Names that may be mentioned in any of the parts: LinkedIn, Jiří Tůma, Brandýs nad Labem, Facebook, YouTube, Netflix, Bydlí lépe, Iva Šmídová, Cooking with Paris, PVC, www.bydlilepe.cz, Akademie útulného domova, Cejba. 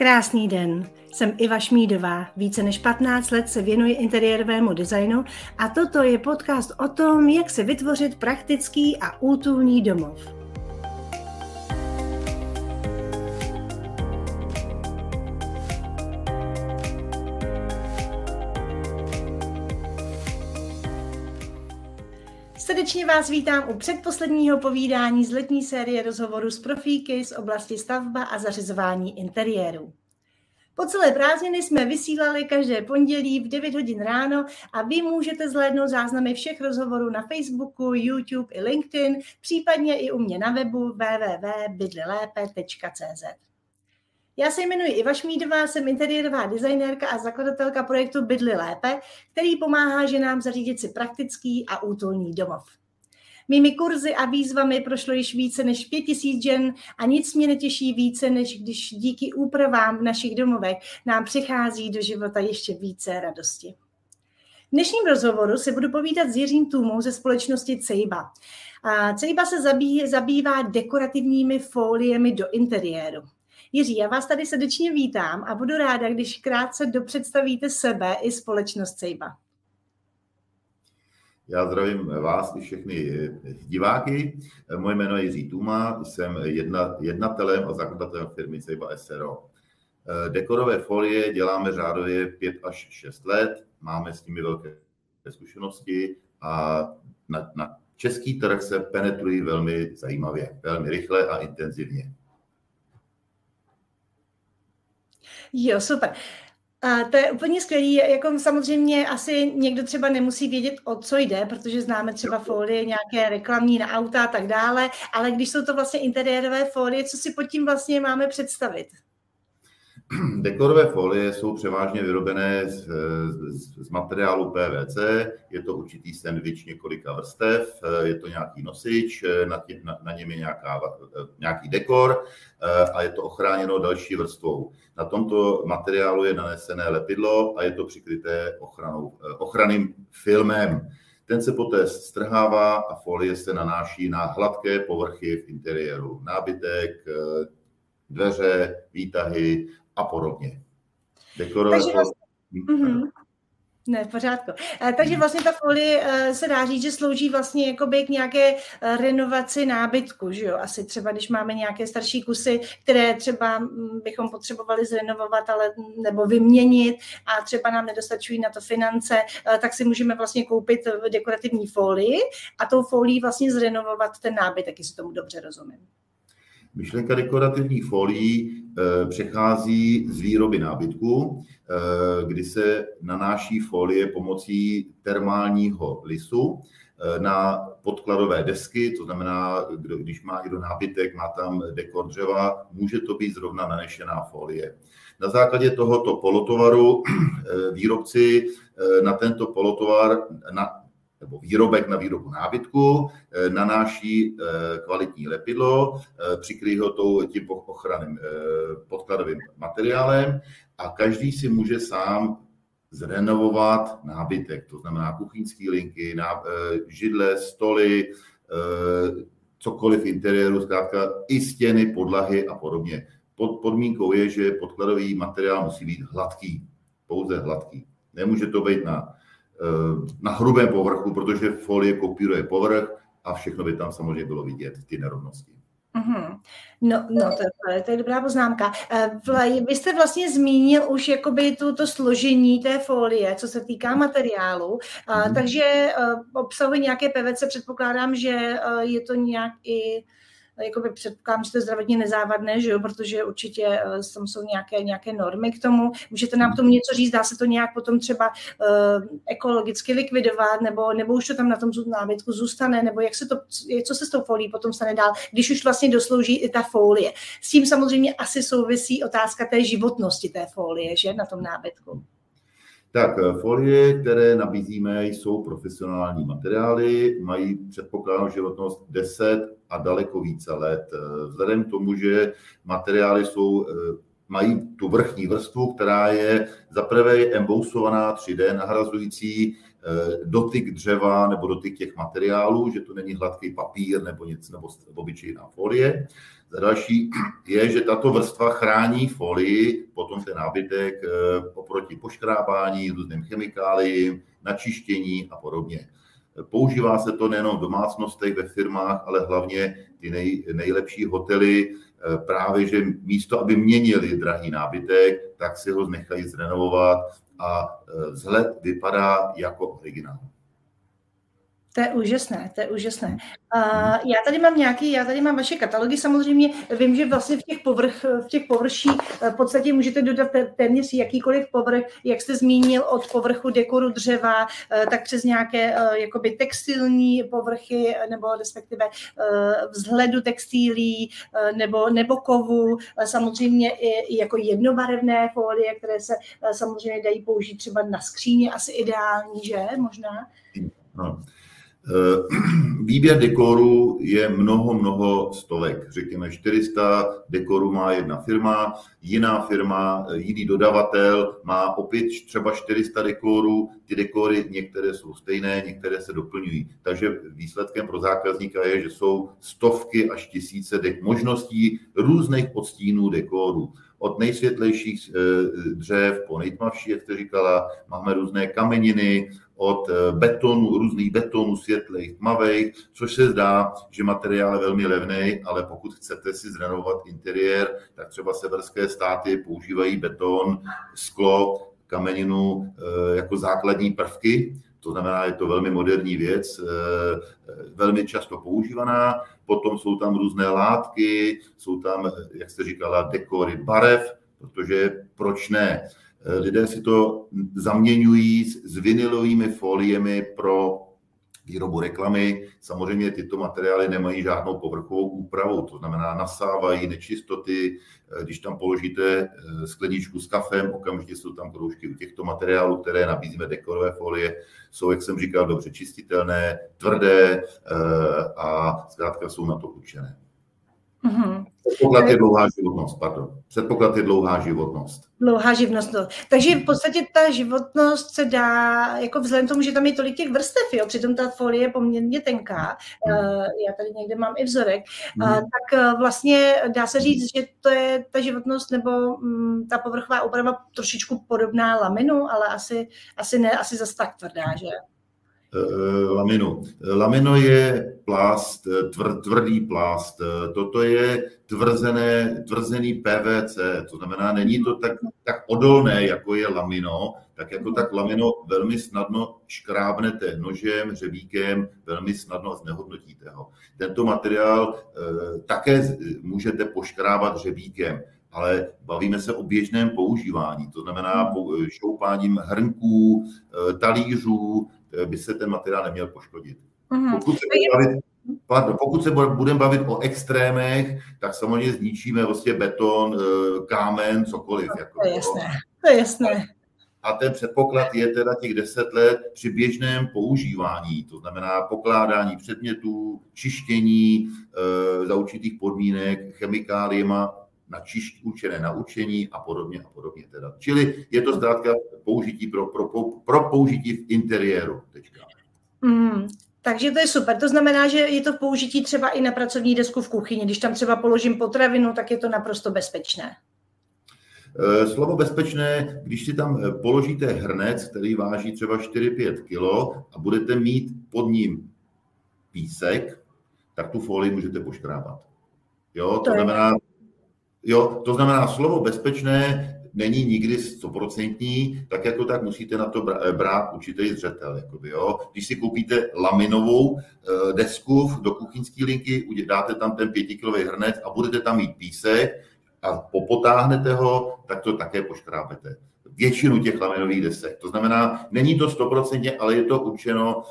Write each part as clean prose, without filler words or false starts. Krásný den, jsem Iva Šmídová, více než 15 let se věnuji interiérovému designu a toto je podcast o tom, jak si vytvořit praktický a útulný domov. Srdečně vás vítám u předposledního povídání z letní série rozhovorů s profíky z oblasti stavba a zařizování interiéru. Po celé prázdniny jsme vysílali každé pondělí v 9 hodin ráno a vy můžete zhlédnout záznamy všech rozhovorů na Facebooku, YouTube i LinkedIn, případně i u mě na webu www.bydlilepe.cz. Já se jmenuji Iva Šmídová, jsem interiérová designérka a zakladatelka projektu Bydlí lépe, který pomáhá ženám zařídit si praktický a útulný domov. Mými kurzy a výzvami prošlo již více než 5000 žen a nic mě netěší více, než když díky úpravám v našich domovech nám přichází do života ještě více radosti. V dnešním rozhovoru si budu povídat s Jiřím Tůmou ze společnosti Cejba. Cejba se zabývá dekorativními fóliemi do interiéru. Jiří, já vás tady srdečně vítám a budu ráda, když krátce dopředstavíte sebe i společnost Cejba. Já zdravím vás i všechny diváky. Moje jméno je Jiří Tůma, jsem jednatelem a zakladatelem firmy Cejba s.r.o. Dekorové folie děláme řádově 5 až 6 let, máme s nimi velké zkušenosti a na český trh se penetrují velmi zajímavě, velmi rychle a intenzivně. Jo, super. A to je úplně skvělý, jako samozřejmě asi někdo třeba nemusí vědět, o co jde, protože známe třeba folie, nějaké reklamní na auta a tak dále, ale když jsou to vlastně interiérové folie, co si pod tím vlastně máme představit? Dekorové folie jsou převážně vyrobené z materiálu PVC, je to určitý sendvič několika vrstev, je to nějaký nosič, na něm je nějaký dekor a je to ochráněno další vrstvou. Na tomto materiálu je nanesené lepidlo a je to přikryté ochranným filmem. Ten se poté strhává a folie se nanáší na hladké povrchy v interiéru, nábytek, dveře, výtahy a podobně. Takže vlastně ta folie se dá říct, že slouží vlastně jakoby k nějaké renovaci nábytku, že jo? Asi třeba, když máme nějaké starší kusy, které třeba bychom potřebovali zrenovovat nebo vyměnit a třeba nám nedostačují na to finance, tak si můžeme vlastně koupit dekorativní folii a tou folií vlastně zrenovovat ten nábytek, jestli tomu dobře rozumím. Myšlenka dekorativních folií přechází z výroby nábytku, kdy se nanáší folie pomocí termálního lisu na podkladové desky, to znamená, když má někdo nábytek, má tam dekor dřeva, může to být zrovna nanešená folie. Na základě tohoto polotovaru výrobci na tento polotovar nebo výrobek na výrobu nábytku, nanáší kvalitní lepidlo, přikryjí ho tím ochranným podkladovým materiálem a každý si může sám zrenovovat nábytek, to znamená kuchyňské linky, židle, stoly, cokoliv v interiéru, zkrátka i stěny, podlahy a podobně. Podmínkou je, že podkladový materiál musí být hladký, pouze hladký. Nemůže to být na hrubém povrchu, protože folie kopíruje povrch a všechno by tam samozřejmě bylo vidět, ty nerovnosti. Mm-hmm. No, to je dobrá poznámka. Vy jste vlastně zmínil už jakoby to složení té folie, co se týká materiálu, takže obsahuje nějaké PVC, předpokládám, že je to nějak i... Jakoby předpokládám, že to je zdravotně nezávadné, že jo? Protože určitě tam jsou nějaké normy k tomu. Můžete nám k tomu něco říct, dá se to nějak potom třeba ekologicky likvidovat, nebo už to tam na tom nábytku zůstane, nebo co se s tou folií potom stane dál, když už vlastně doslouží i ta folie. S tím samozřejmě asi souvisí otázka té životnosti té folie, že na tom nábytku. Tak, folie, které nabízíme, jsou profesionální materiály, mají předpokládanou životnost 10 a daleko více let. Vzhledem k tomu, že materiály mají tu vrchní vrstvu, která je zaprvé embousovaná 3D nahrazující dotyk dřeva nebo dotyk těch materiálů, že to není hladký papír nebo nic, nebo obyčejná folie. Za další je, že tato vrstva chrání folii, potom ten nábytek oproti poškrábání, různým chemikáliím, načištění a podobně. Používá se to nejenom v domácnostech, ve firmách, ale hlavně ty nejlepší hotely, právě že místo, aby měnili drahý nábytek, tak si ho nechají zrenovovat a vzhled vypadá jako originál. To je úžasné, to je úžasné. Já tady mám vaše katalogy samozřejmě, vím, že vlastně v těch površích v podstatě můžete dodat téměř jakýkoliv povrch, jak jste zmínil, od povrchu dekoru dřeva, tak přes nějaké jakoby textilní povrchy, nebo respektive vzhledu textilí, nebo kovu, samozřejmě i jako jednobarevné folie, které se samozřejmě dají použít třeba na skříně, asi ideální, že? Možná? No. Výběr dekorů je mnoho stovek, řekněme 400 dekorů má jedna firma, jiná firma, jiný dodavatel má opět třeba 400 dekorů, ty dekory některé jsou stejné, některé se doplňují, takže výsledkem pro zákazníka je, že jsou stovky až tisíce možností různých odstínů dekorů. Od nejsvětlejších dřev po nejtmavší, jak jste říkala, máme různé kameniny, od betonu, různých betonů světlých, tmavých, což se zdá, že materiál je velmi levný, ale pokud chcete si zrenovovat interiér, tak třeba severské státy používají beton, sklo, kameninu jako základní prvky. To znamená, je to velmi moderní věc, velmi často používaná. Potom jsou tam různé látky, jsou tam, jak jste říkala, dekory barev, protože proč ne? Lidé si to zaměňují s vinylovými foliemi pro výrobu reklamy. Samozřejmě tyto materiály nemají žádnou povrchovou úpravu, to znamená nasávají nečistoty. Když tam položíte skleničku s kafem, okamžitě jsou tam kroužky u těchto materiálů, které nabízíme dekorové folie. Jsou, jak jsem říkal, dobře čistitelné, tvrdé a zkrátka jsou na to určené. Mm-hmm. Předpoklad je dlouhá životnost. Dlouhá životnost. No. Takže v podstatě ta životnost se dá, jako vzhledem tomu, že tam je tolik těch vrstev, jo, přitom ta folie je poměrně tenká, já tady někde mám i vzorek, tak vlastně dá se říct, že to je ta životnost nebo ta povrchová úprava trošičku podobná laminu, ale asi ne zas tak tvrdá, že? Laminu. Lamino je plást, tvrdý plást. Toto je tvrzený PVC, to znamená, není to tak odolné, jako je lamino, tak lamino velmi snadno škrábnete nožem, hřebíkem, velmi snadno znehodnotíte ho. Tento materiál také můžete poškrábat hřebíkem, ale bavíme se o běžném používání, to znamená šoupáním hrnků, talířů, by se ten materiál neměl poškodit. Pokud se budeme bavit o extrémech, tak samozřejmě zničíme vlastně beton, kámen, cokoliv. To je jasné. A ten předpoklad je teda těch 10 let při běžném používání, to znamená pokládání předmětů, čištění za určitých podmínek, chemikáliema, určené na učení a podobně teda. Čili je to zkrátka použití pro použití v interiéru. Takže to je super. To znamená, že je to v použití třeba i na pracovní desku v kuchyni. Když tam třeba položím potravinu, tak je to naprosto bezpečné. Slovo bezpečné, když si tam položíte hrnec, který váží třeba 4-5 kilo a budete mít pod ním písek, tak tu folii můžete poškrábat. To znamená, slovo bezpečné není nikdy 100%, tak musíte na to brát určitý zřetel. Když si koupíte laminovou desku do kuchyňské linky, dáte tam ten 5-kilový hrnec a budete tam mít písek a popotáhnete ho, tak to také poškrábete. Většinu těch laminových desek. To znamená, není to 100%, ale je to určeno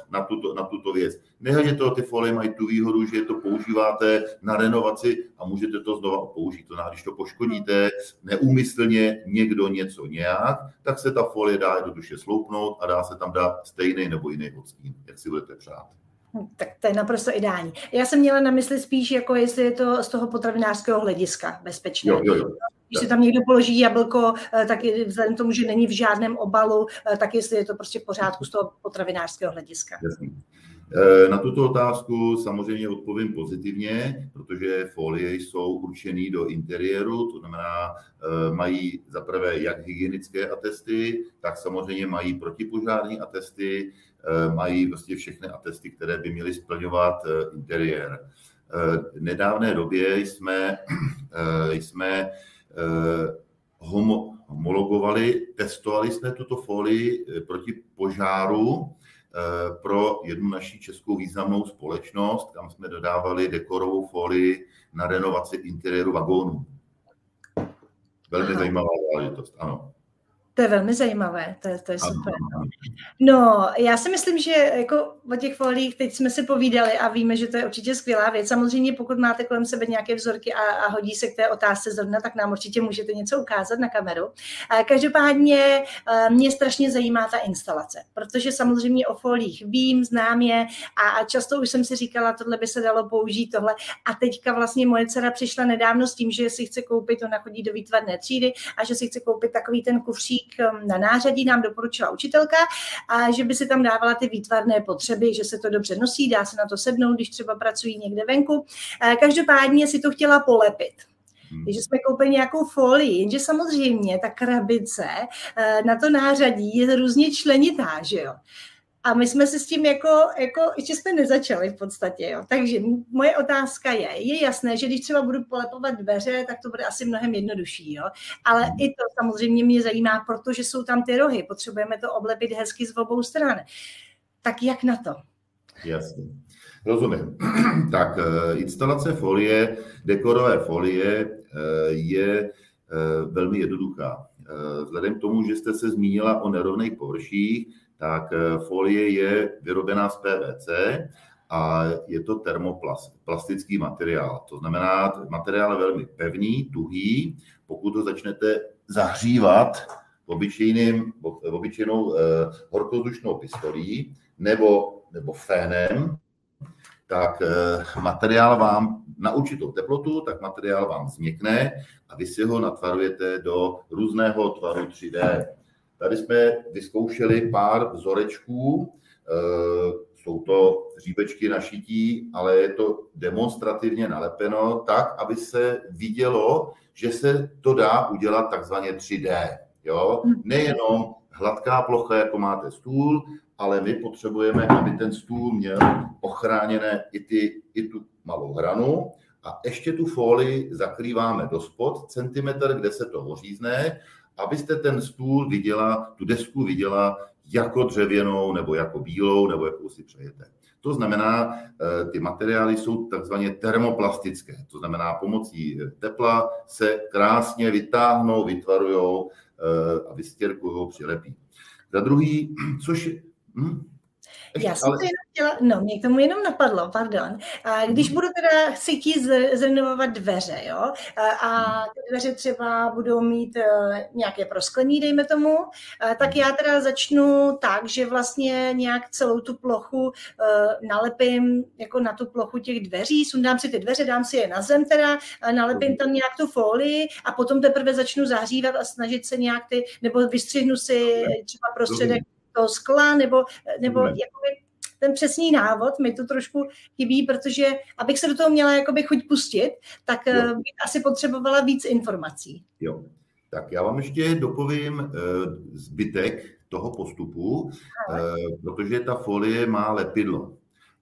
na tuto věc. Nehledě toho, ty folie mají tu výhodu, že to používáte na renovaci a můžete to znova použít. To znamená, když to poškodíte neúmyslně někdo něco nějak, tak se ta folie dá jednoduše sloupnout a dá se tam dát stejný nebo jiný odstín, jak si budete přát. Tak to je naprosto ideální. Já jsem měla na mysli spíš, jako jestli je to z toho potravinářského hlediska bezpečné. Jo. Když si tam někdo položí jablko, tak vzhledem k tomu, že není v žádném obalu, tak jestli je to prostě v pořádku z toho potravinářského hlediska. Jasně. Na tuto otázku samozřejmě odpovím pozitivně, protože folie jsou určené do interiéru, to znamená, mají zaprvé jak hygienické atesty, tak samozřejmě mají protipožární atesty, mají vlastně všechny atesty, které by měly splňovat interiér. V nedávné době jsme homologovali, testovali jsme tuto folii proti požáru pro jednu naší českou významnou společnost, kam jsme dodávali dekorovou folii na renovaci interiéru vagónů. Velmi zajímavá záležitost, ano. To je velmi zajímavé, to je super. No, já si myslím, že jako o těch foliích teď jsme si povídali a víme, že to je určitě skvělá věc. Samozřejmě pokud máte kolem sebe nějaké vzorky a hodí se k té otázce zrovna, tak nám určitě můžete něco ukázat na kameru. Každopádně mě strašně zajímá ta instalace, protože samozřejmě o foliích vím, znám je a často už jsem si říkala, tohle by se dalo použít, tohle. A teďka vlastně moje dcera přišla nedávno s tím, že si chce koupit, ona chodí do výtvarné třídy a že si chce koupit takový ten kufřík na nářadí, nám doporučila učitelka, a že by si tam dávala ty výtvarné potřeby, že se to dobře nosí, dá se na to sednout, když třeba pracují někde venku. Každopádně si to chtěla polepit. Takže jsme koupili nějakou folii, jenže samozřejmě ta krabice na to nářadí je různě členitá, že jo. A my jsme se s tím jako ještě jsme nezačali v podstatě. Jo. Takže moje otázka je jasné, že když třeba budu polepovat dveře, tak to bude asi mnohem jednodušší. Jo. Ale i to samozřejmě mě zajímá, protože jsou tam ty rohy. Potřebujeme to oblepit hezky z obou stran. Tak jak na to? Jasně. Rozumím. Tak instalace folie, dekorové folie je velmi jednoduchá. Vzhledem k tomu, že jste se zmínila o nerovných površích, tak folie je vyrobená z PVC a je to termoplastický materiál. To znamená, materiál je velmi pevný, tuhý. Pokud ho začnete zahřívat obyčejnou horkozdušnou pistolí nebo fénem, tak materiál vám na určitou teplotu, tak materiál vám změkne a vy si ho natvarujete do různého tvaru 3D. Tady jsme vyzkoušeli pár vzorečků, jsou to hříbečky na šití, ale je to demonstrativně nalepeno tak, aby se vidělo, že se to dá udělat takzvaně 3D. Jo? Nejenom hladká plocha, jako máte stůl, ale my potřebujeme, aby ten stůl měl ochráněné i tu malou hranu. A ještě tu folii zakrýváme dospod, centimetr, kde se to ořízne, abyste ten stůl viděla, tu desku viděla jako dřevěnou, nebo jako bílou, nebo jakou si přejete. To znamená, ty materiály jsou takzvaně termoplastické. To znamená, pomocí tepla se krásně vytáhnou, vytvarujou a vystěrkujou, přilepí. Za druhý, což... Já jsem to jenom chtěla, mě k tomu jenom napadlo, pardon. Když budu teda chtít zrenovovat dveře, jo, a ty dveře třeba budou mít nějaké prosklení, dejme tomu, tak já teda začnu tak, že vlastně nějak celou tu plochu nalepím jako na tu plochu těch dveří, sundám si ty dveře, dám si je na zem teda, nalepím tam nějak tu folii a potom teprve začnu zahřívat a snažit se nějak ty, nebo vystřihnu si třeba prostředek toho skla, nebo jakoby ten přesný návod mi to trošku chybí, protože abych se do toho měla jakoby chuť pustit, tak bych asi potřebovala víc informací. Jo, tak já vám ještě dopovím zbytek toho postupu, protože ta folie má lepidlo.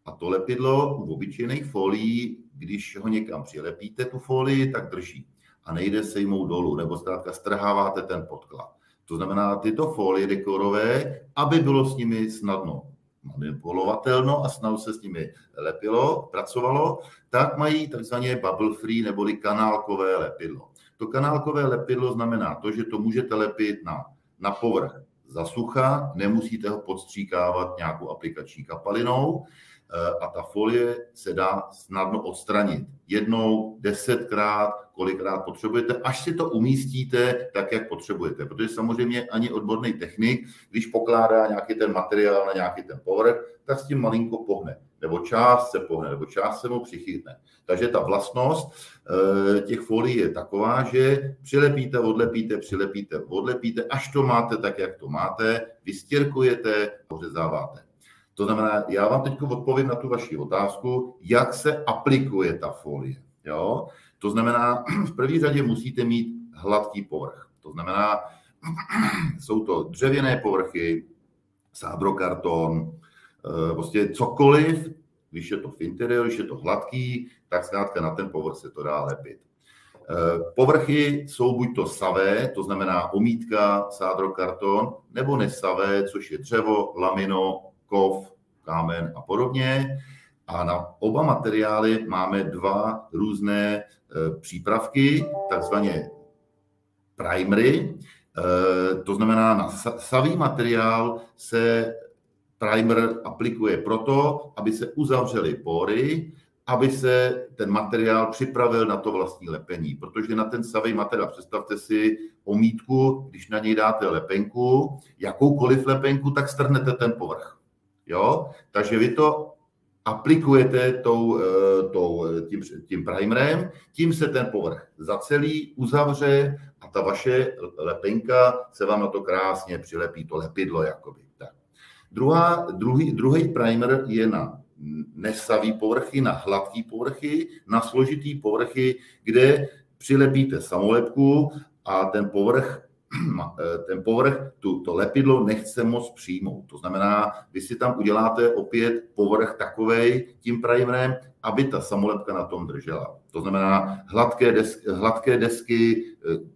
A to lepidlo u obyčejných folií, když ho někam přilepíte, tu folii, tak drží a nejde sejmout dolů, nebo zkrátka strháváte ten podklad. To znamená, tyto folie dekorové, aby bylo s nimi snadno manipulovatelno a snadno se s nimi lepilo, pracovalo, tak mají takzvané bubble free neboli kanálkové lepidlo. To kanálkové lepidlo znamená to, že to můžete lepit na povrch zasucha, nemusíte ho podstříkávat nějakou aplikační kapalinou, a ta folie se dá snadno odstranit. Jednou, 10krát, kolikrát potřebujete, až si to umístíte tak, jak potřebujete. Protože samozřejmě ani odborný technik, když pokládá nějaký ten materiál na nějaký ten povrch, tak s tím malinko pohne. Nebo část se pohne, nebo část se mu přichytne. Takže ta vlastnost těch folií je taková, že přilepíte, odlepíte, až to máte tak, jak to máte, vystěrkujete, pořezáváte. To znamená, já vám teď odpovím na tu vaši otázku, jak se aplikuje ta folie. Jo? To znamená, v první řadě musíte mít hladký povrch. To znamená, jsou to dřevěné povrchy, sádrokarton, prostě cokoliv, když je to v interiéru, když je to hladký, tak zkrátka na ten povrch se to dá lepit. Povrchy jsou buď to savé, to znamená omítka, sádrokarton, nebo nesavé, což je dřevo, lamino, kov, kámen a podobně. A na oba materiály máme dva různé přípravky, takzvané primery. To znamená, na savý materiál se primer aplikuje proto, aby se uzavřely pory, aby se ten materiál připravil na to vlastní lepení. Protože na ten savý materiál, představte si omítku, když na něj dáte lepenku, jakoukoliv lepenku, tak strhnete ten povrch. Jo? Takže vy to aplikujete tím primerem, tím se ten povrch zacelí, uzavře a ta vaše lepenka se vám na to krásně přilepí, to lepidlo jakoby. Tak. Druhý primer je na nesavý povrchy, na hladký povrchy, na složitý povrchy, kde přilepíte samolepku a ten povrch to lepidlo nechce moc přijmout. To znamená, vy si tam uděláte opět povrch takovej tím primerem, aby ta samolepka na tom držela. To znamená hladké desky,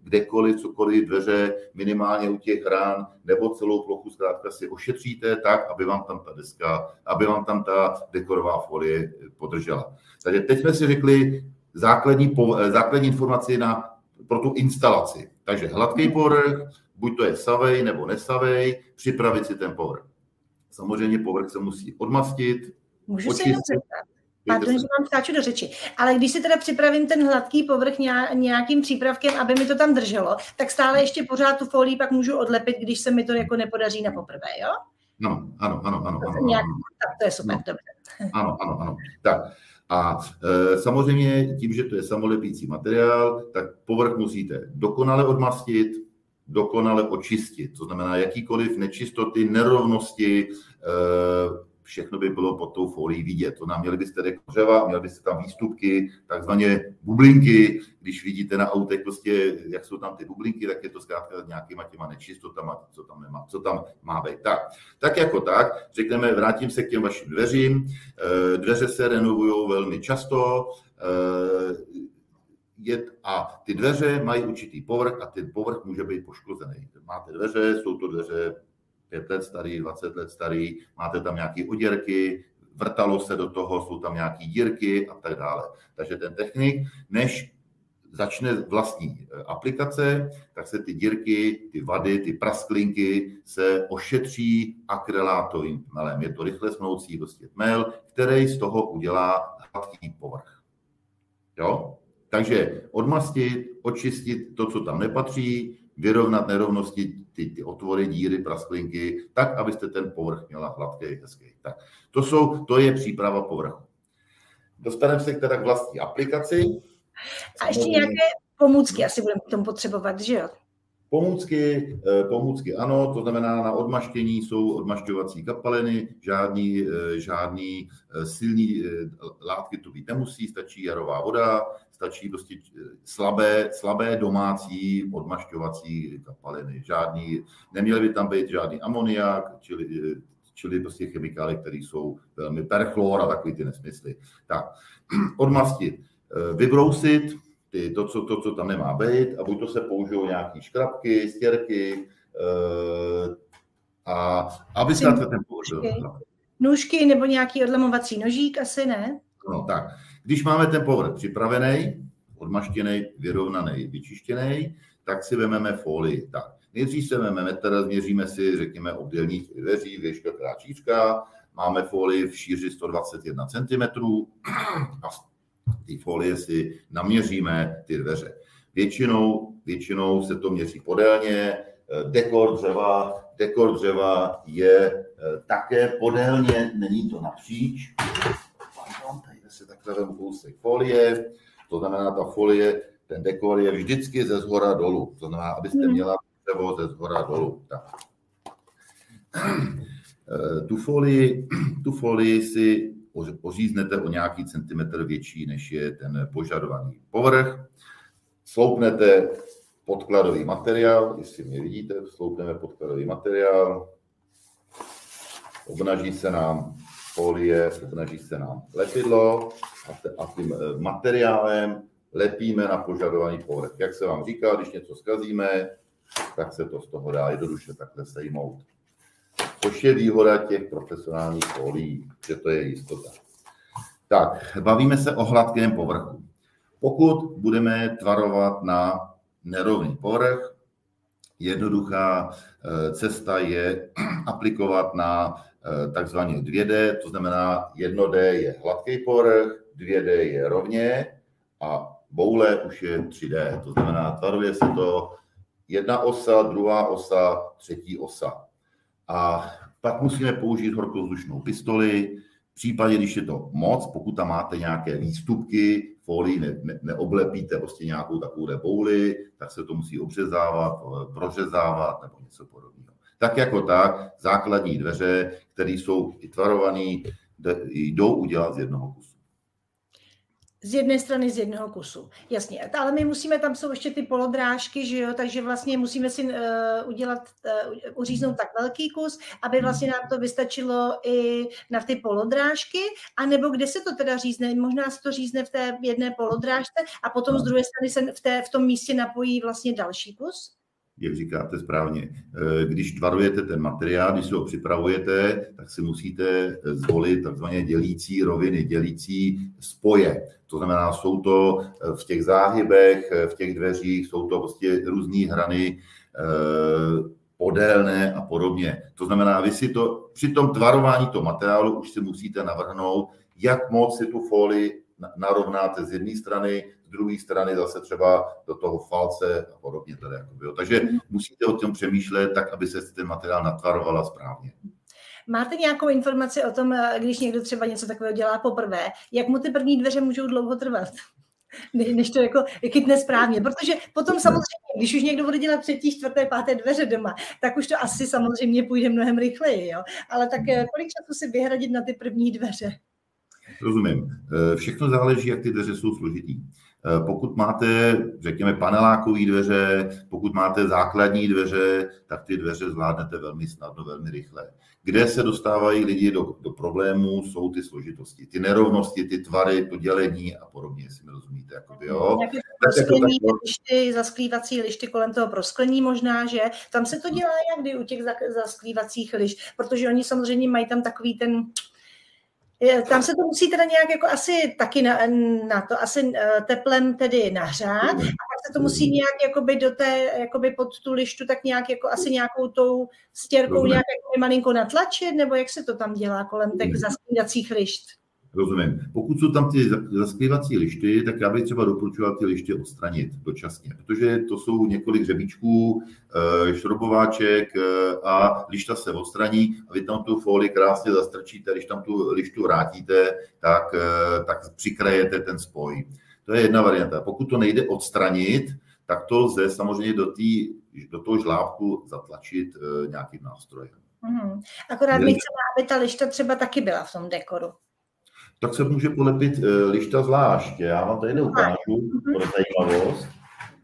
kdekoliv, cokoliv, dveře, minimálně u těch rán, nebo celou plochu zkrátka si ošetříte tak, aby vám tam ta deska, aby vám tam ta dekorová folie podržela. Takže teď jsme si řekli základní informaci pro tu instalaci. Takže hladký povrch, buď to je savej nebo nesavej, připravit si ten povrch. Samozřejmě povrch se musí odmastit, očistit. Pardon, že vám skáču do řeči. Ale když si teda připravím ten hladký povrch nějakým přípravkem, aby mi to tam drželo, tak stále ještě pořád tu folii pak můžu odlepit, když se mi to jako nepodaří na poprvé, jo? No, ano. To je super, dobře. Ano. Tak. A samozřejmě tím, že to je samolepící materiál, tak povrch musíte dokonale odmastit, dokonale očistit. To znamená, jakýkoliv nečistoty, nerovnosti, všechno by bylo pod tou folií vidět. To znamená, měli byste dekořeva, měli byste tam výstupky, takzvané bublinky. Když vidíte na autech, prostě, jak jsou tam ty bublinky, tak je to zkrátka nějakýma těma nečistotama, co tam má být. Tak jako tak, řekneme, vrátím se k těm vašim dveřím. Dveře se renovují velmi často a ty dveře mají určitý povrch a ten povrch může být poškozený. Máte dveře, jsou to dveře 5 let starý, 20 let starý, máte tam nějaké oděrky, vrtalo se do toho, jsou tam nějaké dírky a tak dále. Takže ten technik, než začne vlastní aplikace, tak se ty dírky, ty vady, ty prasklinky se ošetří akrylátovým tmelem. Je to rychle smoucí tmel, který z toho udělá hladký povrch. Jo? Takže odmastit, očistit to, co tam nepatří, vyrovnat nerovnosti, ty otvory, díry, prasklinky, tak, abyste ten povrch měla hladký, hezký. Tak. To je příprava povrchu. Dostaneme se teda k vlastní aplikaci. A ještě nějaké pomůcky asi budeme k tomu potřebovat, že jo? Pomůcky ano, to znamená na odmaštění jsou odmašťovací kapaliny, žádný silný látky to být nemusí, stačí jarová voda, stačí prostě slabé domácí odmašťovací kapaliny. Neměly by tam být žádný amoniak, čili prostě chemikálie, které jsou velmi perchlor a takový ty nesmysly. Tak, odmastit, vybrousit, to, co tam nemá být, a buď to se použijou nějaké škrabky, stěrky, a aby se ten použil. Nůžky nebo nějaký odlamovací nožík, asi ne? No tak, když máme ten povrch připravený, odmaštěný, vyrovnaný, vyčištěný, tak si vememe folii. Tak, nejdřív se vememe, teda změříme si, řekněme, obdélník dveří, věžka, kráčíčka, Máme folii v šíři 121 cm a ty folie si naměříme ty dveře. Většinou se to měří podélně, dekor dřeva je také podélně, není to napříč. Tady se takhle vem kousek folie, to znamená ta folie, ten dekor je vždycky ze zhora dolů, to znamená, abyste měla dřevo ze zhora dolů. Tak. Tu folii si oříznete o nějaký centimetr větší, než je ten požadovaný povrch. Sloupnete podkladový materiál, jestli mě vidíte, sloupneme podkladový materiál. Obnaží se nám folie, obnaží se nám lepidlo a tím materiálem lepíme na požadovaný povrch. Jak se vám říká, když něco zkazíme, tak se to z toho dá jednoduše takhle sejmout. Což je výhoda těch profesionálních folií, že to je jistota. Tak, bavíme se o hladkém povrchu. Pokud budeme tvarovat na nerovný povrch, jednoduchá cesta je aplikovat na takzvané 2D, to znamená 1D je hladký povrch, 2D je rovně a boule už je 3D, to znamená tvaruje se to jedna osa, druhá osa, třetí osa. A pak musíme použít horkovzdušnou pistoli. V případě, když je to moc, pokud tam máte nějaké výstupky, folii neoblepíte prostě nějakou takovou bouli, tak se to musí obřezávat, prořezávat nebo něco podobného. Tak jako tak, základní dveře, které jsou tvarované, jdou udělat z jednoho kusu. Z jedné strany z jednoho kusu, jasně. Ale my musíme, tam jsou ještě ty polodrážky, že jo, takže vlastně musíme si uříznout tak velký kus, aby vlastně nám to vystačilo i na ty polodrážky, anebo kde se to teda řízne, možná se to řízne v té jedné polodrážce a potom z druhé strany se v tom místě napojí vlastně další kus? Jak říkáte správně, když tvarujete ten materiál, když si ho připravujete, tak si musíte zvolit takzvané dělící roviny, dělící spoje. To znamená, jsou to v těch záhybech, v těch dveřích, jsou to prostě různé hrany, podélné a podobně. To znamená, vy si to při tom tvarování toho materiálu už si musíte navrhnout, jak moc si tu folii narovnáte z jedné strany, z druhé strany zase třeba do toho falce a podobně tady. Takže musíte o tom přemýšlet tak, aby se ten materiál natvarovala správně. Máte nějakou informaci o tom, když někdo třeba něco takového dělá poprvé, jak mu ty první dveře můžou dlouho trvat? Než to jako chytne správně, protože potom samozřejmě, když už někdo bude dělat třetí, čtvrté, páté dveře doma, tak už to asi samozřejmě půjde mnohem rychleji, jo? Ale tak kolik času si vyhradit na ty první dveře? Rozumím. Všechno záleží, jak ty dveře jsou složitý. Pokud máte, řekněme, panelákové dveře, pokud máte základní dveře, tak ty dveře zvládnete velmi snadno, velmi rychle. Kde se dostávají lidi do problémů, jsou ty složitosti, ty nerovnosti, ty tvary, to dělení a podobně, jestli mi rozumíte. Jakoby, jo? Zasklívací lišty kolem toho prosklení možná, že? Tam se to dělá jakdy u těch zasklívacích lišt, protože oni samozřejmě mají tam takový ten... Tam se to musí teda nějak jako asi taky na to, asi teplem tedy nahřát a pak se to musí nějak jakoby do té, jakoby pod tu lištu tak nějak jako asi nějakou tou stěrkou nějak jako malinko natlačit, nebo jak se to tam dělá kolem těch zasklívacích lišt? Rozumím. Pokud jsou tam ty zasklívací lišty, tak já bych třeba doporučoval ty lišty odstranit dočasně, protože to jsou několik hřebíčků, šrobováček a lišta se odstraní a vy tam tu folii krásně zastrčíte, když tam tu lištu vrátíte, tak přikrajete ten spoj. To je jedna varianta. Pokud to nejde odstranit, tak to lze samozřejmě do toho žlábku zatlačit nějakým nástrojem. Akorát bych chtěla, aby ta lišta třeba taky byla v tom dekoru. Tak se může polepit lišta zvlášť. Já vám tady neukážu pro zajímavost.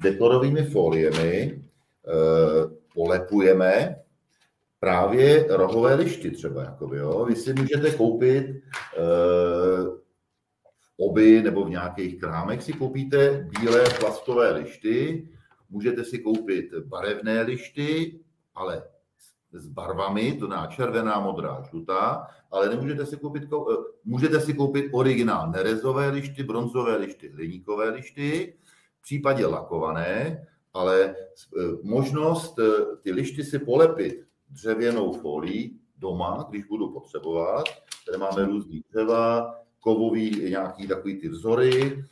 Dekorovými foliemi polepujeme právě rohové lišty třeba. Jakoby, jo? Vy si můžete koupit oby nebo v nějakých krámech si koupíte bílé plastové lišty. Můžete si koupit barevné lišty, ale s barvami, to znamená červená, modrá, žlutá, ale můžete si koupit originál nerezové lišty, bronzové lišty, hliníkové lišty, v případě lakované, ale možnost ty lišty si polepit dřevěnou folií doma, když budu potřebovat. Tady máme různý dřeva, kovový, nějaký takový ty vzory.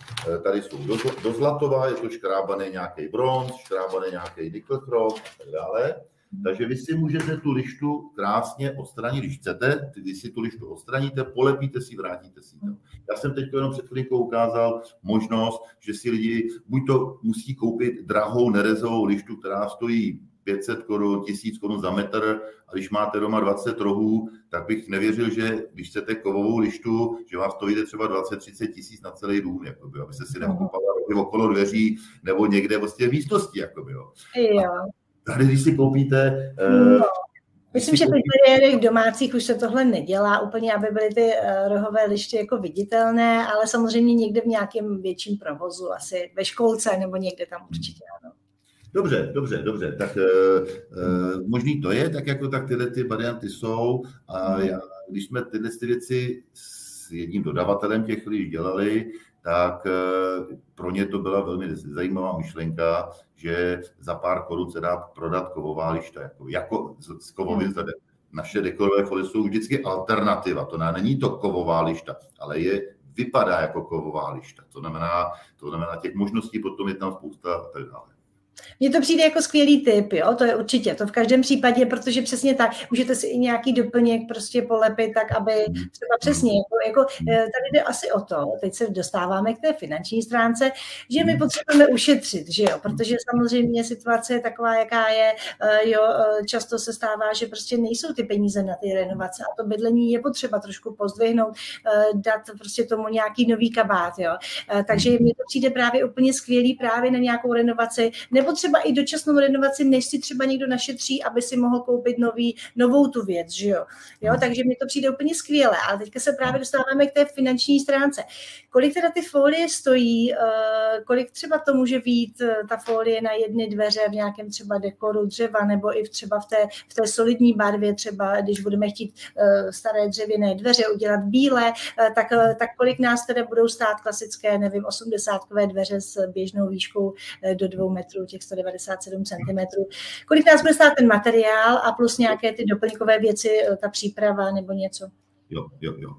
Tady jsou do zlatova, je to škrábaný nějaký bronz, škrábaný nějaký nikl-chrom a tak dále. Takže vy si můžete tu lištu krásně odstranit, když chcete. Když si tu lištu odstraníte, polepíte si, vrátíte si tam. Já jsem teď jenom před chvílinkou ukázal možnost, že si lidi buď to musí koupit drahou nerezovou lištu, která stojí 500 korun, 1000 korun za metr, a když máte doma 20 rohů, tak bych nevěřil, že když chcete kovovou lištu, že vám to vyjde třeba 20-30 tisíc na celý dům, jakoby, aby se si neokopala okolo dveří nebo někde vlastně v místnosti. Jakoby, jo. Tady, když si koupíte... Myslím, že v interiérech domácích už se tohle nedělá úplně, aby byly ty rohové liště jako viditelné, ale samozřejmě někde v nějakém větším provozu, asi ve školce nebo někde tam určitě, ano. Dobře, tak možný to je, tak jako tak tyhle ty varianty jsou, a já, když jsme tyhle ty věci s jedním dodavatelem těch lidí dělali, tak pro ně to byla velmi zajímavá myšlenka, že za pár korun se dá prodat kovová lišta, jako z kovovým vzhledem. Naše dekorové folie jsou vždycky alternativa, to není to kovová lišta, ale vypadá jako kovová lišta, to znamená těch možností potom je tam spousta a tak dále. Mně to přijde jako skvělý tip, jo, to je určitě, to v každém případě, protože přesně tak, můžete si i nějaký doplněk prostě polepit tak, aby třeba přesně, jako tady jde asi o to, teď se dostáváme k té finanční stránce, že my potřebujeme ušetřit, že jo, protože samozřejmě situace je taková, jaká je, jo, často se stává, že prostě nejsou ty peníze na ty renovace a to bydlení je potřeba trošku pozdvihnout, dát prostě tomu nějaký nový kabát, jo, takže mně to přijde právě úplně skvělý právě na nějakou renovaci, nebo třeba i dočasnou renovaci, než si třeba někdo našetří, aby si mohl koupit novou tu věc, že jo? Takže mi to přijde úplně skvěle, ale teďka se právě dostáváme k té finanční stránce. Kolik teda ty folie stojí, kolik třeba to může být ta folie na jedny dveře v nějakém třeba dekoru dřeva, nebo i třeba v té solidní barvě, třeba když budeme chtít staré dřevěné dveře udělat bílé, tak kolik nás teda budou stát klasické, nevím, 80kové dveře s běžnou výškou do 2 metrů, těch 197 centimetrů. Kolik nás bude stát ten materiál a plus nějaké ty doplňkové věci, ta příprava nebo něco? Jo.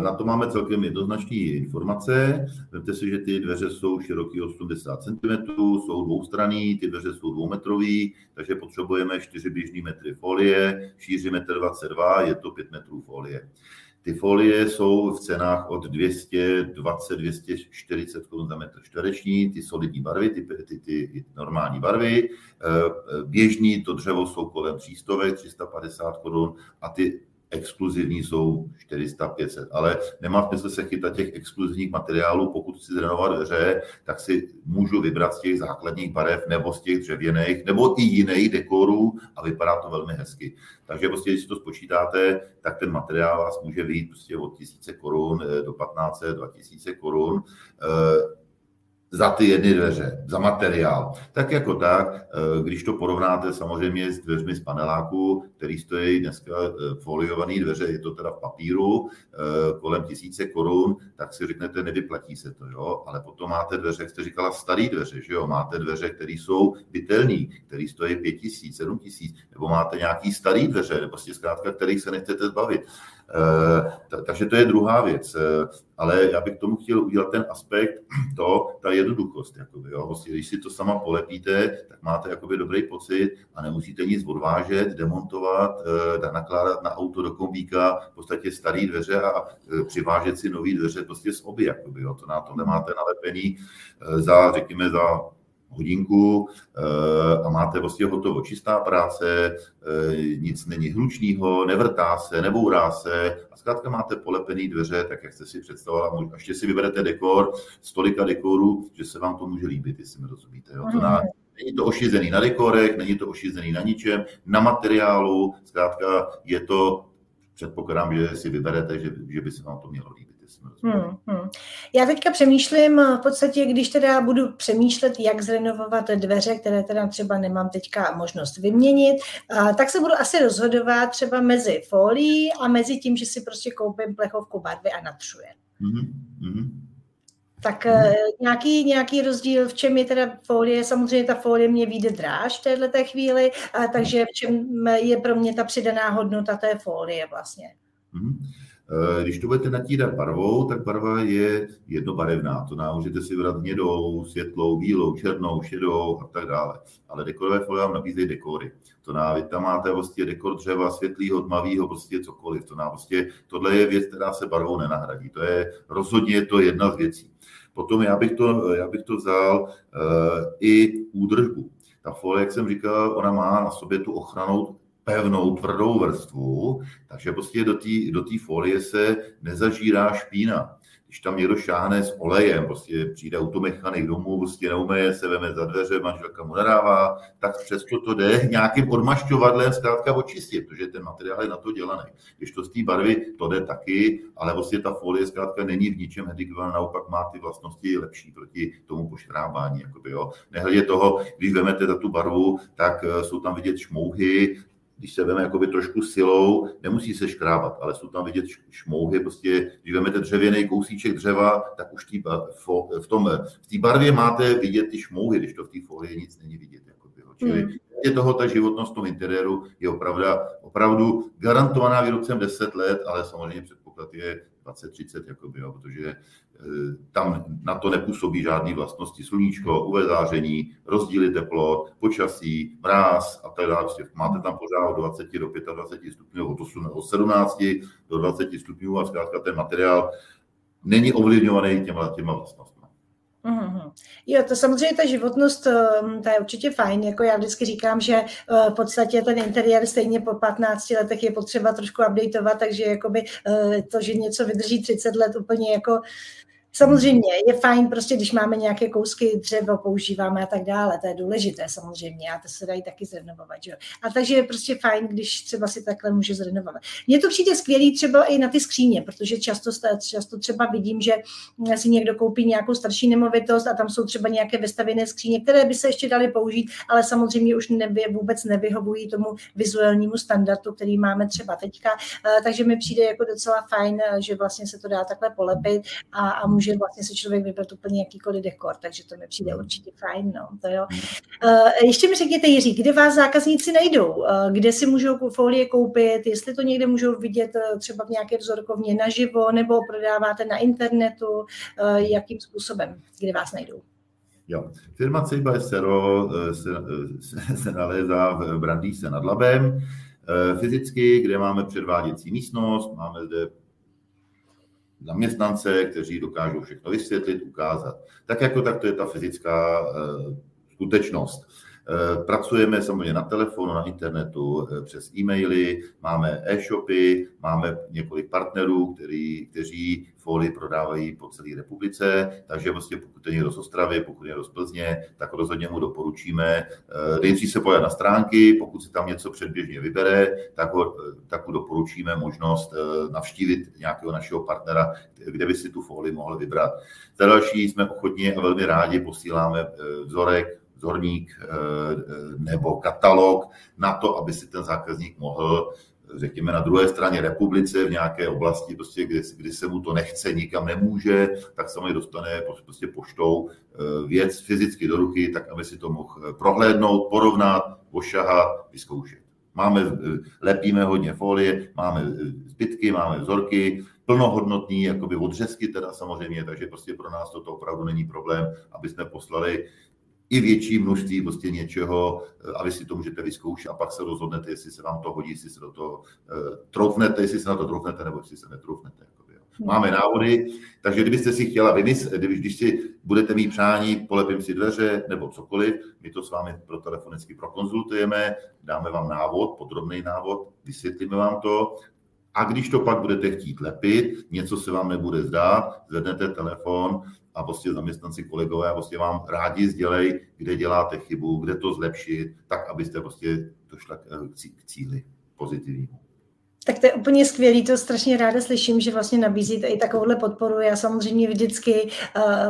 Na to máme celkem jednoznačné informace. Vemte si, že ty dveře jsou široké 80 cm, jsou dvoustranné, ty dveře jsou 2metrové, takže potřebujeme 4 běžné metry folie, šíři 1,22 m, je to 5 metrů folie. Ty folie jsou v cenách od 220-240 Kč za metr čtvereční, ty solidní barvy, ty normální barvy. Běžný to dřevo jsou kolem 300, 350 Kč a ty exkluzivní jsou 400-500. Ale nemá smysl se chytat těch exkluzivních materiálů, pokud si zrenovat dveře, tak si můžu vybrat z těch základních barev nebo z těch dřevěných, nebo i jiných dekorů a vypadá to velmi hezky. Takže prostě, když si to spočítáte, tak ten materiál vás může vyjít prostě od 1000 korun do 1500-2000 korun za ty jedny dveře, za materiál. Tak jako tak, když to porovnáte samozřejmě s dveřmi z paneláku, který stojí dneska foliovaný dveře, je to teda v papíru, kolem 1000 korun, tak si řeknete, nevyplatí se to, jo? Ale potom máte dveře, jak jste říkala, starý dveře, že jo? Máte dveře, které jsou bytelný, které stojí 5000, 7000, nebo máte nějaký starý dveře, nebo si zkrátka, kterých se nechcete zbavit. Takže to je druhá věc, ale já bych k tomu chtěl udělat ten aspekt, ta jednoduchost, jakoby, jo? Vlastně, když si to sama polepíte, tak máte jakoby dobrý pocit a nemusíte nic odvážet, demontovat, nakládat na auto do kombíka v podstatě staré dveře a přivážet si nový dveře prostě z oby, jakoby, jo? To na tom nemáte nalepený za hodinku a máte vlastně hotovo, čistá práce, nic není hlučného, nevrtá se, nebourá se a zkrátka máte polepený dveře, tak jak jste si představovala, a ještě si vyberete dekor z tolika dekorů, že se vám to může líbit, jestli mi rozumíte. Jo? Není to ošizený na dekorech, není to ošizený na ničem, na materiálu, zkrátka je to, předpokládám, že si vyberete, že by se vám to mělo líbit. Já teďka přemýšlím v podstatě, když teda budu přemýšlet, jak zrenovovat dveře, které teda třeba nemám teďka možnost vyměnit, tak se budu asi rozhodovat třeba mezi folií a mezi tím, že si prostě koupím plechovku barvy a natřu je. Tak nějaký rozdíl, v čem je teda folie, samozřejmě ta folie mě vyjde dráž v této chvíli, takže v čem je pro mě ta přidaná hodnota té folie vlastně. Když to budete natírat barvou, tak barva je jednobarevná. To můžete si vrat hnědou, světlou, bílou, černou, šedou a tak dále. Ale dekorové folie vám nabízejí dekory. To vy tam máte prostě dekor dřeva, světlýho, tmavýho, prostě cokoliv. To prostě, tohle je věc, která se barvou nenahradí. To je rozhodně to jedna z věcí. Potom já bych to vzal i údržbu. Ta folie, jak jsem říkal, ona má na sobě tu ochranu pevnou, tvrdou vrstvu, takže prostě do té folie se nezažírá špína. Když tam někdo šáhne s olejem, prostě přijde automechanik domů, prostě neumeje se, veme za dveře, manželka mu nadává, tak přesto to jde nějakým odmašťovadlem zkrátka očistit, protože ten materiál je na to dělaný. Když to z té barvy, to jde taky, ale vlastně ta folie zkrátka není v ničem handicapovaná, naopak má ty vlastnosti lepší proti tomu poškrábání. Nehledě toho, když vemete za tu barvu, tak jsou tam vidět šmouhy. Když se veme jakoby trošku silou, nemusí se škrábat, ale jsou tam vidět šmouhy. Prostě, když vemete dřevěný kousíček dřeva, tak už v té barvě máte vidět ty šmouhy, když to v té folii nic není vidět. Čili toho ta životnost v tom interiéru je opravdu garantovaná výrobcem 10 let, ale samozřejmě předpoklad je 20-30, protože tam na to nepůsobí žádné vlastnosti. Sluníčko, UV záření, rozdíly teplot, počasí, mráz a tak dále. Máte tam pořád od 20 do 25 stupňů, od 17 do 20 stupňů a zkrátka ten materiál není ovlivňovaný těma vlastnostmi. Uhum. Jo, to samozřejmě ta životnost, ta je určitě fajn, jako já vždycky říkám, že v podstatě ten interiér stejně po 15 letech je potřeba trošku updateovat, takže jakoby to, že něco vydrží 30 let úplně jako, samozřejmě je fajn prostě, když máme nějaké kousky dřeva, používáme a tak dále, to je důležité samozřejmě a to se dají taky zrenovovat, jo. A takže je prostě fajn, když třeba si takhle může zrenovovat. Mně to přijde skvělý třeba i na ty skříně, protože často třeba vidím, že si někdo koupí nějakou starší nemovitost a tam jsou třeba nějaké vystavěné skříně, které by se ještě daly použít, ale samozřejmě už vůbec nevyhovují tomu vizuálnímu standardu, který máme třeba teďka, takže mi přijde jako docela fajn, že vlastně se to dá takhle polepit a může vlastně se člověk vybrat úplně jakýkoliv dekor, takže to mi přijde určitě fajn. No, to jo. Ještě mi řekněte, Jiří, kde vás zákazníci najdou? Kde si můžou folie koupit? Jestli to někde můžou vidět třeba v nějaké vzorkovně naživo, nebo prodáváte na internetu? Jakým způsobem? Kde vás najdou? Jo. Firma Cejba se nalézá v Brandýse nad Labem fyzicky, kde máme předváděcí místnost, máme zde zaměstnance, kteří dokážou všechno vysvětlit, ukázat. Tak jako tak to je ta fyzická skutečnost. Pracujeme samozřejmě na telefonu, na internetu, přes e-maily, máme e-shopy, máme několik partnerů, kteří folii prodávají po celé republice, takže vlastně pokud je někdo z Ostravy, pokud je někdo z Plzně, tak rozhodně mu doporučíme nejdřív se pojat na stránky, pokud si tam něco předběžně vybere, tak mu doporučíme možnost navštívit nějakého našeho partnera, kde by si tu folii mohl vybrat. Za další jsme ochotně a velmi rádi posíláme vzorník nebo katalog na to, aby si ten zákazník mohl, řekněme, na druhé straně republice, v nějaké oblasti, prostě, kdy se mu to nechce, nikam nemůže, tak samozřejmě dostane prostě poštou věc fyzicky do ruky, tak aby si to mohl prohlédnout, porovnat, ošahat, vyzkoušet. Lepíme hodně folie, máme zbytky, máme vzorky, plnohodnotný jakoby odřezky teda samozřejmě, takže prostě pro nás toto opravdu není problém, aby jsme poslali i větší množství prostě něčeho, aby si to můžete vyzkoušet a pak se rozhodnete, jestli se vám to hodí, jestli se do toho troufnete, jestli se na to troufnete nebo jestli se netroufnete. Máme návody, takže kdybyste si chtěla vymyslet, když si budete mít přání, polepím si dveře nebo cokoliv, my to s vámi telefonicky prokonzultujeme, dáme vám návod, podrobný návod, vysvětlíme vám to. A když to pak budete chtít lepit, něco se vám nebude zdát, zvednete telefon a prostě zaměstnanci, kolegové prostě vám rádi sdělej, kde děláte chybu, kde to zlepšit, tak abyste prostě došla k cíli pozitivnímu. Tak to je úplně skvělý, to strašně ráda slyším, že vlastně nabízíte i takovouhle podporu. Já samozřejmě vždycky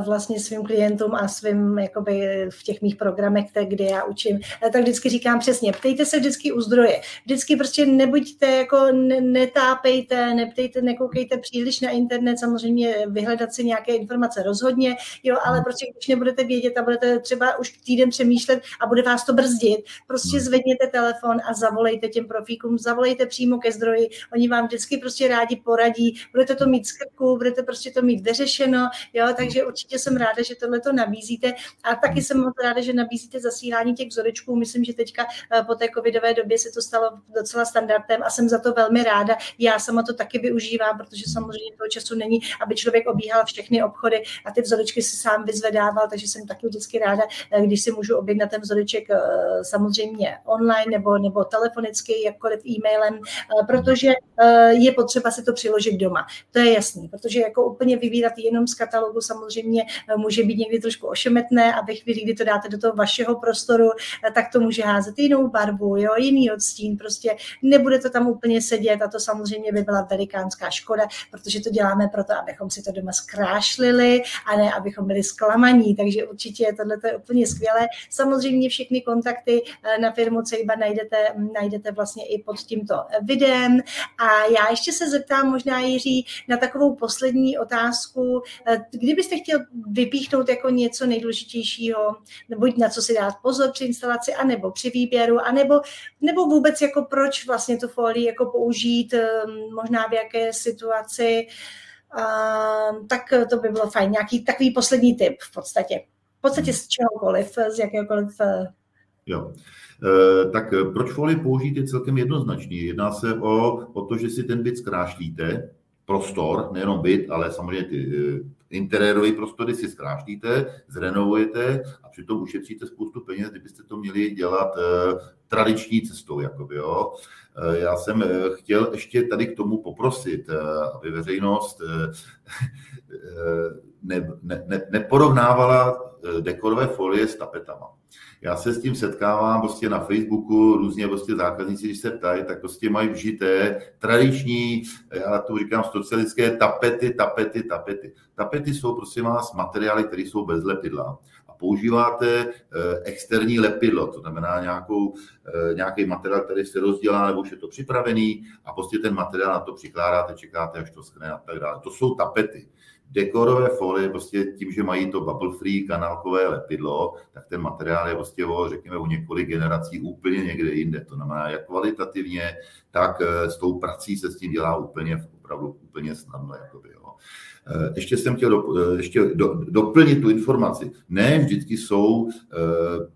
vlastně svým klientům a svým jakoby v těch mých programech, kde já učím, tak vždycky říkám přesně, ptejte se vždycky u zdroje. Vždycky prostě nebuďte, jako netápejte, neptejte, nekoukejte příliš na internet, samozřejmě vyhledat si nějaké informace rozhodně, jo, ale prostě když nebudete vědět a budete třeba už týden přemýšlet a bude vás to brzdit, prostě zvedněte telefon a zavolejte těm profíkům, zavolejte přímo ke zdroji. Oni vám vždycky prostě rádi poradí, budete to mít z krku, budete prostě to mít vyřešeno, jo, takže určitě jsem ráda, že tohle to nabízíte a taky jsem moc ráda, že nabízíte zasílání těch vzorečků, myslím, že teďka po té covidové době se to stalo docela standardem a jsem za to velmi ráda, já sama to taky využívám, protože samozřejmě toho času není, aby člověk obíhal všechny obchody a ty vzorečky si sám vyzvedával, takže jsem taky vždycky ráda, když si můžu objednat ten vzoreček samozřejmě online nebo telefonicky, jakkoliv e-mailem, protože je potřeba si to přiložit doma. To je jasný, protože jako úplně vybírat jenom z katalogu samozřejmě může být někdy trošku ošemetné a ve chvíli, kdy to dáte do toho vašeho prostoru, tak to může házet jinou barvu, jo, jiný odstín, prostě nebude to tam úplně sedět a to samozřejmě by byla velikánská škoda, protože to děláme proto, abychom si to doma zkrášlili a ne, abychom byli zklamaní, takže určitě tohle to je úplně skvělé. Samozřejmě všechny kontakty na firmu Cejba najdete vlastně i pod tímto videem. A já ještě se zeptám možná, Jiří, na takovou poslední otázku. Kdybyste chtěl vypíchnout jako něco nejdůležitějšího, nebo na co si dát pozor při instalaci, anebo při výběru, anebo vůbec jako proč vlastně tu folii jako použít, možná v jaké situaci, tak to by bylo fajn. Nějaký takový poslední tip v podstatě. V podstatě z čehokoliv, z jakéhokoliv... Jo. Tak proč folii použít je celkem jednoznačný. Jedná se o to, že si ten byt zkrášlíte, prostor, nejenom byt, ale samozřejmě ty interiérové prostory si zkrášlíte, zrenovujete a přitom ušetříte spoustu peněz, kdybyste to měli dělat tradiční cestou. Jakoby, jo. Já jsem chtěl ještě tady k tomu poprosit, aby veřejnost neporovnávala dekorové folie s tapetama. Já se s tím setkávám prostě na Facebooku, různě prostě zákazníci, když se ptají, tak prostě mají vžité tradiční, já to říkám socialistické, tapety. Tapety jsou, prosím vás, materiály, které jsou bez lepidla. A používáte externí lepidlo, to znamená nějaký materiál, který se rozdělá, nebo už je to připravený a prostě ten materiál na to přikládáte, čekáte, až to schne a tak dále. To jsou tapety. Dekorové folie, prostě tím, že mají to bubble free kanálkové lepidlo, tak ten materiál je prostě řekněme o několik generací úplně někde jinde. To znamená jak kvalitativně, tak s tou prací se s tím dělá opravdu úplně snadno. Jakoby, jo. Ještě jsem chtěl doplnit tu informaci. Ne vždycky jsou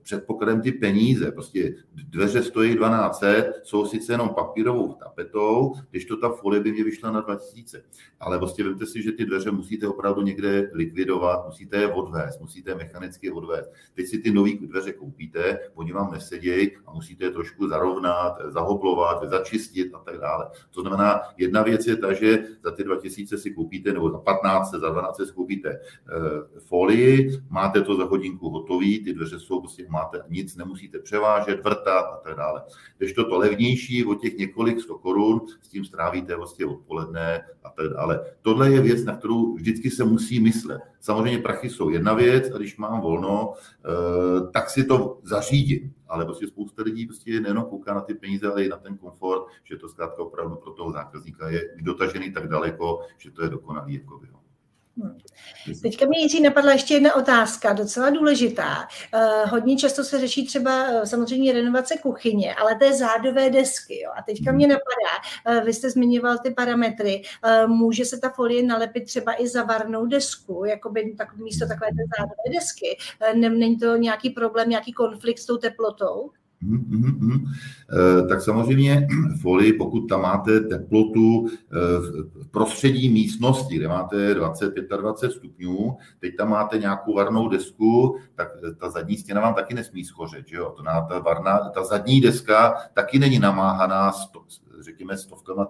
předpokladem ty peníze. Prostě dveře stojí 1200, jsou sice jenom papírovou tapetou, když to ta folie by mě vyšla na 2000. Ale prostě vemte si, že ty dveře musíte opravdu někde likvidovat, musíte je odvést, musíte je mechanicky odvést. Teď si ty nový dveře koupíte, oni vám nesedějí a musíte je trošku zarovnat, zahoblovat, začistit a tak dále. To znamená, jedna věc je ta, že za ty 2000 si koupíte, nebo za 15, za 12 koupíte folii, máte to za hodinku hotový, ty dveře jsou, prostě máte nic, nemusíte převážet, vrtat a tak dále. Když to levnější, od těch několik 100 korun, s tím strávíte vlastně odpoledne a tak dále. Tohle je věc, na kterou vždycky se musí myslet. Samozřejmě prachy jsou jedna věc a když mám volno, tak si to zařídím. Ale prostě spousta lidí prostě nejenom kouká na ty peníze, ale i na ten komfort, že to zkrátka opravdu pro toho zákazníka je dotažený tak daleko, že to je dokonalý. Teďka mi, Jiří, napadla ještě jedna otázka, docela důležitá. Hodně často se řeší třeba samozřejmě renovace kuchyně, ale té zádové desky. Jo. A teďka mě napadá, vy jste zmiňoval ty parametry, může se ta folie nalepit třeba i za varnou desku, jakoby tak, místo takové té zádové desky. Není to nějaký problém, nějaký konflikt s tou teplotou? Tak samozřejmě folii, pokud tam máte teplotu v prostředí místnosti, kde máte 20-25 stupňů, teď tam máte nějakou varnou desku, tak ta zadní stěna vám taky nesmí schořet, že jo? Ta zadní deska taky není namáhaná řekněme stovkama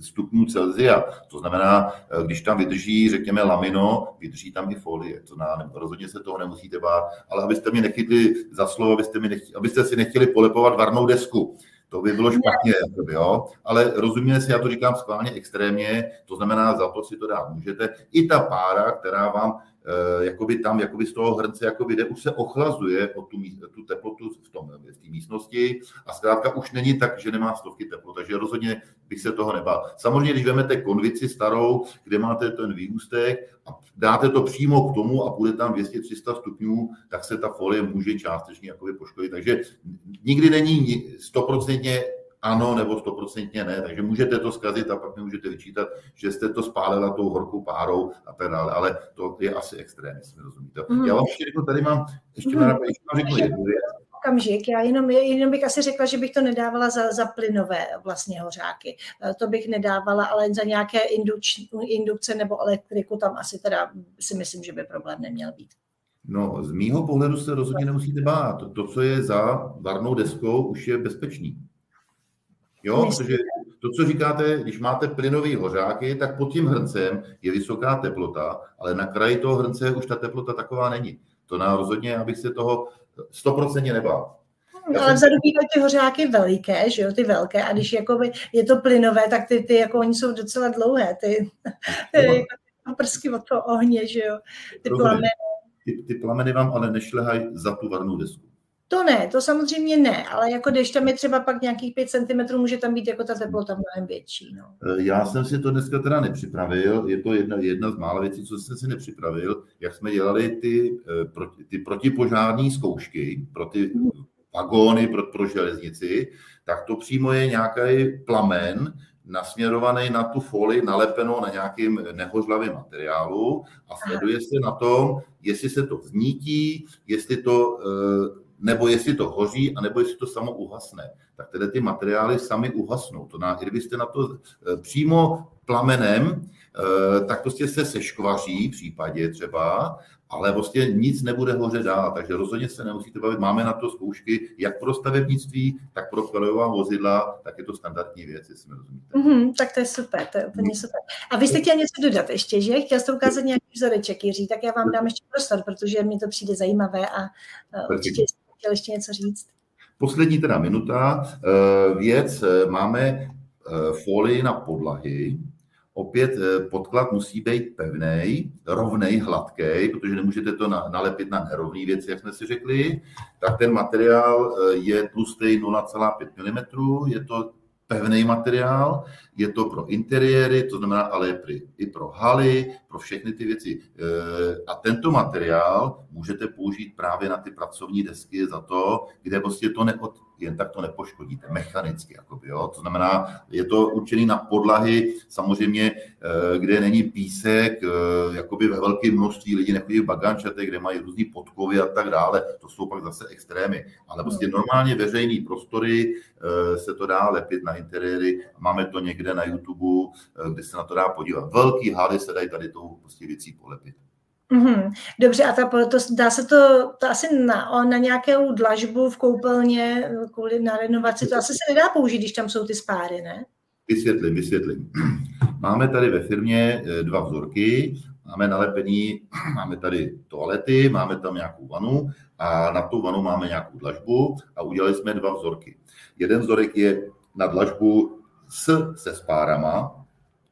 stupňů Celsia. To znamená, když tam vydrží, řekněme, lamino, vydrží tam i folie. To rozhodně se toho nemusíte bát, ale abyste si nechtěli polepovat varnou desku, To by bylo špatně, jo? Ale rozumíme si, já to říkám schválně extrémně, to znamená, za to si to dát můžete. I ta pára, která vám jakoby z toho hrnce jakoby jde, už se ochlazuje o tu teplotu v té místnosti a zkrátka už není tak, že nemá stovky teplo, takže rozhodně bych se toho nebál. Samozřejmě, když vezmete konvici starou, kde máte ten výůstek a dáte to přímo k tomu a bude tam 200-300 stupňů, tak se ta folie může částečně jakoby poškodit. Takže nikdy není 100% ano nebo 100% ne, takže můžete to zkazit a pak mi můžete vyčítat, že jste to spálila tou horkou párou a tak dále, ale to je asi extrém, jestli rozumíte. Já vám ještě řeknu, tady mám ještě řeknu jednu věc. Okamžik, já jenom bych asi řekla, že bych to nedávala za plynové vlastně hořáky. To bych nedávala, ale za nějaké indukce nebo elektriku tam asi teda si myslím, že by problém neměl být. No, z mýho pohledu se rozhodně nemusíte bát. To, co je za varnou deskou, už je bezpečný. Jo, protože to, co říkáte, když máte plynový hořáky, tak pod tím hrncem je vysoká teplota, ale na kraji toho hrnce už ta teplota taková není. To nám rozhodně, abych se toho 100% nebál. Ale vzadu bývají ty hořáky veliké, že jo, ty velké, a když jakoby je to plynové, tak ty jako oni jsou docela dlouhé, ty prsky od toho ohně, že jo, ty plameny. Ty plameny vám ale nešlehají za tu varnou desku. To ne, to samozřejmě ne, ale jako když tam je třeba pak nějakých 5 cm, může tam být jako ta teplota mnohem větší. No. Já jsem si to dneska teda nepřipravil, je to jedna z mála věcí, co jsem si nepřipravil, jak jsme dělali ty protipožární zkoušky pro ty vagóny pro železnici, tak to přímo je nějaký plamen nasměrovaný na tu folii, nalepenou na nějakým nehořlavým materiálu a sleduje se na tom, jestli se to vznítí, jestli to... nebo jestli to hoří, anebo jestli to samo uhasne. Tak tedy ty materiály sami uhasnou. To kdybyste na to přímo plamenem, tak prostě se seškvaří v případě třeba, ale prostě nic nebude hořet dál, takže rozhodně se nemusíte bavit. Máme na to zkoušky jak pro stavebnictví, tak pro kolejová vozidla, tak je to standardní věc, jestli mi rozumíte. Tak to je super, to je úplně super. A vy jste chtěl něco dodat ještě, že? Chtěl jste ukázat nějaký vzoreček, Jiří, tak já vám dám ještě prostor, protože mi to přijde zajímavé a určitě jste chtěl ještě něco říct. Poslední teda minuta, věc, máme folii na podlahy. Opět podklad musí být pevnej, rovnej, hladký, protože nemůžete to nalepit na nerovný věci, jak jsme si řekli. Tak ten materiál je tlustý 0,5 mm, je to pevný materiál, je to pro interiéry, to znamená ale i pro haly, pro všechny ty věci. A tento materiál můžete použít právě na ty pracovní desky za to, kde prostě to jen tak to nepoškodíte mechanicky. Jakoby, jo? To znamená, je to určený na podlahy, samozřejmě, kde není písek, jakoby ve velkém množství lidí nechodí v bagančatech, kde mají různý podkovy a tak dále. To jsou pak zase extrémy. Ale prostě normálně veřejný prostory se to dá lepit na interiéry. Máme to někde na YouTube, kde se na to dá podívat. Velký haly se dají tady tou prostě věcí polepit. Dobře, a dá se to asi na nějakou dlažbu v koupelně, kvůli na renovaci, to asi se nedá použít, když tam jsou ty spáry, ne? Vysvětlím. Máme tady ve firmě dva vzorky, máme nalepení, máme tady toalety, máme tam nějakou vanu a na tu vanu máme nějakou dlažbu a udělali jsme dva vzorky. Jeden vzorek je na dlažbu se spárama,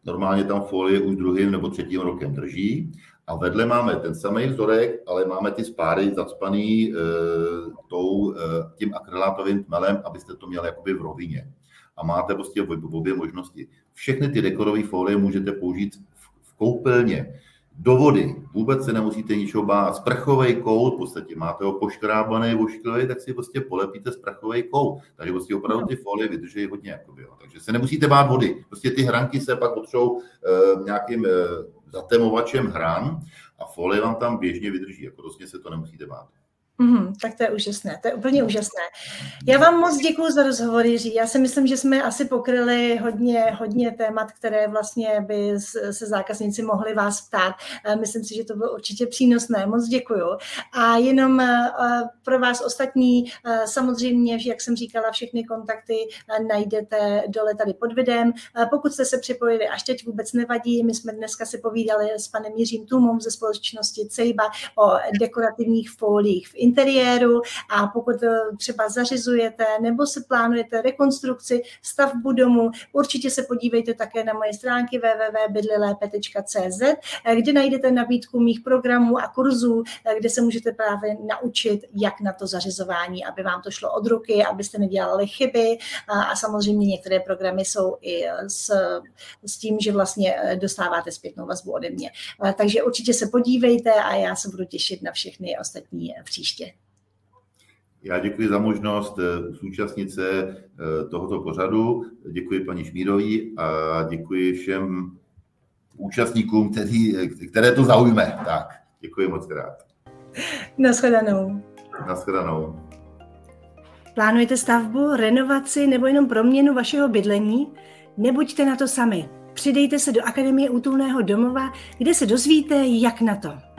normálně tam folie už druhým nebo třetím rokem drží. A vedle máme ten samý vzorek, ale máme ty spáry zacpaný tím akrylátovým tmelem, abyste to měli jakoby v rovině. A máte prostě obě možnosti. Všechny ty dekorové folie můžete použít v koupelně. Do vody vůbec se nemusíte ničeho bát. Sprchovej kout, v podstatě máte ho poškrábaný, vošklivý, tak si prostě polepíte sprchovej kout. Takže prostě opravdu ty folie vydrží hodně. Jakoby, jo. Takže se nemusíte bát vody. Prostě ty hranky se pak otřou nějakým zatemovačem hran a folie vám tam běžně vydrží. Jako prostě se to nemusíte bát. Tak to je úžasné, to je úplně úžasné. Já vám moc děkuju za rozhovor, Jiří. Já si myslím, že jsme asi pokryli hodně témat, které vlastně by se zákazníci mohli vás ptát. Myslím si, že to bylo určitě přínosné, moc děkuju. A jenom pro vás ostatní, samozřejmě, jak jsem říkala, všechny kontakty najdete dole tady pod videem. Pokud jste se připojili, až teď vůbec nevadí, my jsme dneska si povídali s panem Jiřím Tůmou ze společnosti Cejba o dekorativních fóliích v interiéru a pokud třeba zařizujete nebo se plánujete rekonstrukci, stavbu domu, určitě se podívejte také na moje stránky www.bydlilepe.cz, kde najdete nabídku mých programů a kurzů, kde se můžete právě naučit, jak na to zařizování, aby vám to šlo od ruky, abyste nedělali chyby a samozřejmě některé programy jsou i s tím, že vlastně dostáváte zpětnou vazbu ode mě. Takže určitě se podívejte a já se budu těšit na všechny ostatní příště. Já děkuji za možnost účastnice tohoto pořadu, děkuji paní Šmídové a děkuji všem účastníkům, které to zaujme. Tak, děkuji moc krát. Nashledanou. Nashledanou. Plánujete stavbu, renovaci nebo jenom proměnu vašeho bydlení? Nebuďte na to sami. Přidejte se do Akademie útulného domova, kde se dozvíte, jak na to.